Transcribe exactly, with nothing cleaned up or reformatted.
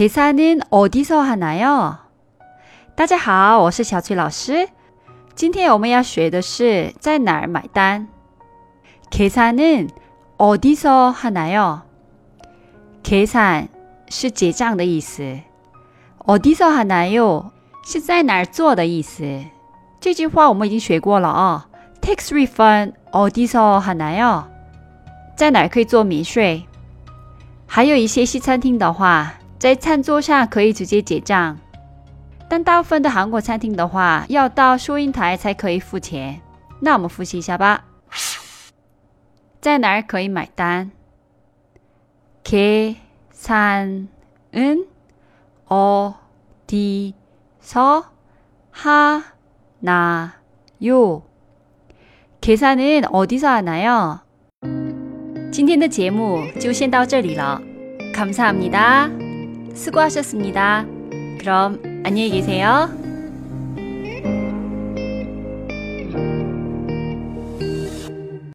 계산은 어디서 하나요? 大家好，我是小崔老师。今天我们要学的是在哪儿买单。 계산은 어디서 하나요? 계산 是结账的意思。 어디서 하나요? 是在哪儿做的意思。这句话我们已经学过了哦。 Tax refund 어디서 하나요? 在哪儿可以做免税？ 还有一些西餐厅的话，在餐桌上可以直接结账，但大部分的韩国餐厅的话，要到收银台才可以付钱。那我们复习一下吧。在哪儿可以买单？계산은 어디서 하나요？계산은 어디서 하나요？今天的节目就先到这里了。감사합니다. 수고하셨습니다. 그럼 안녕히 계세요.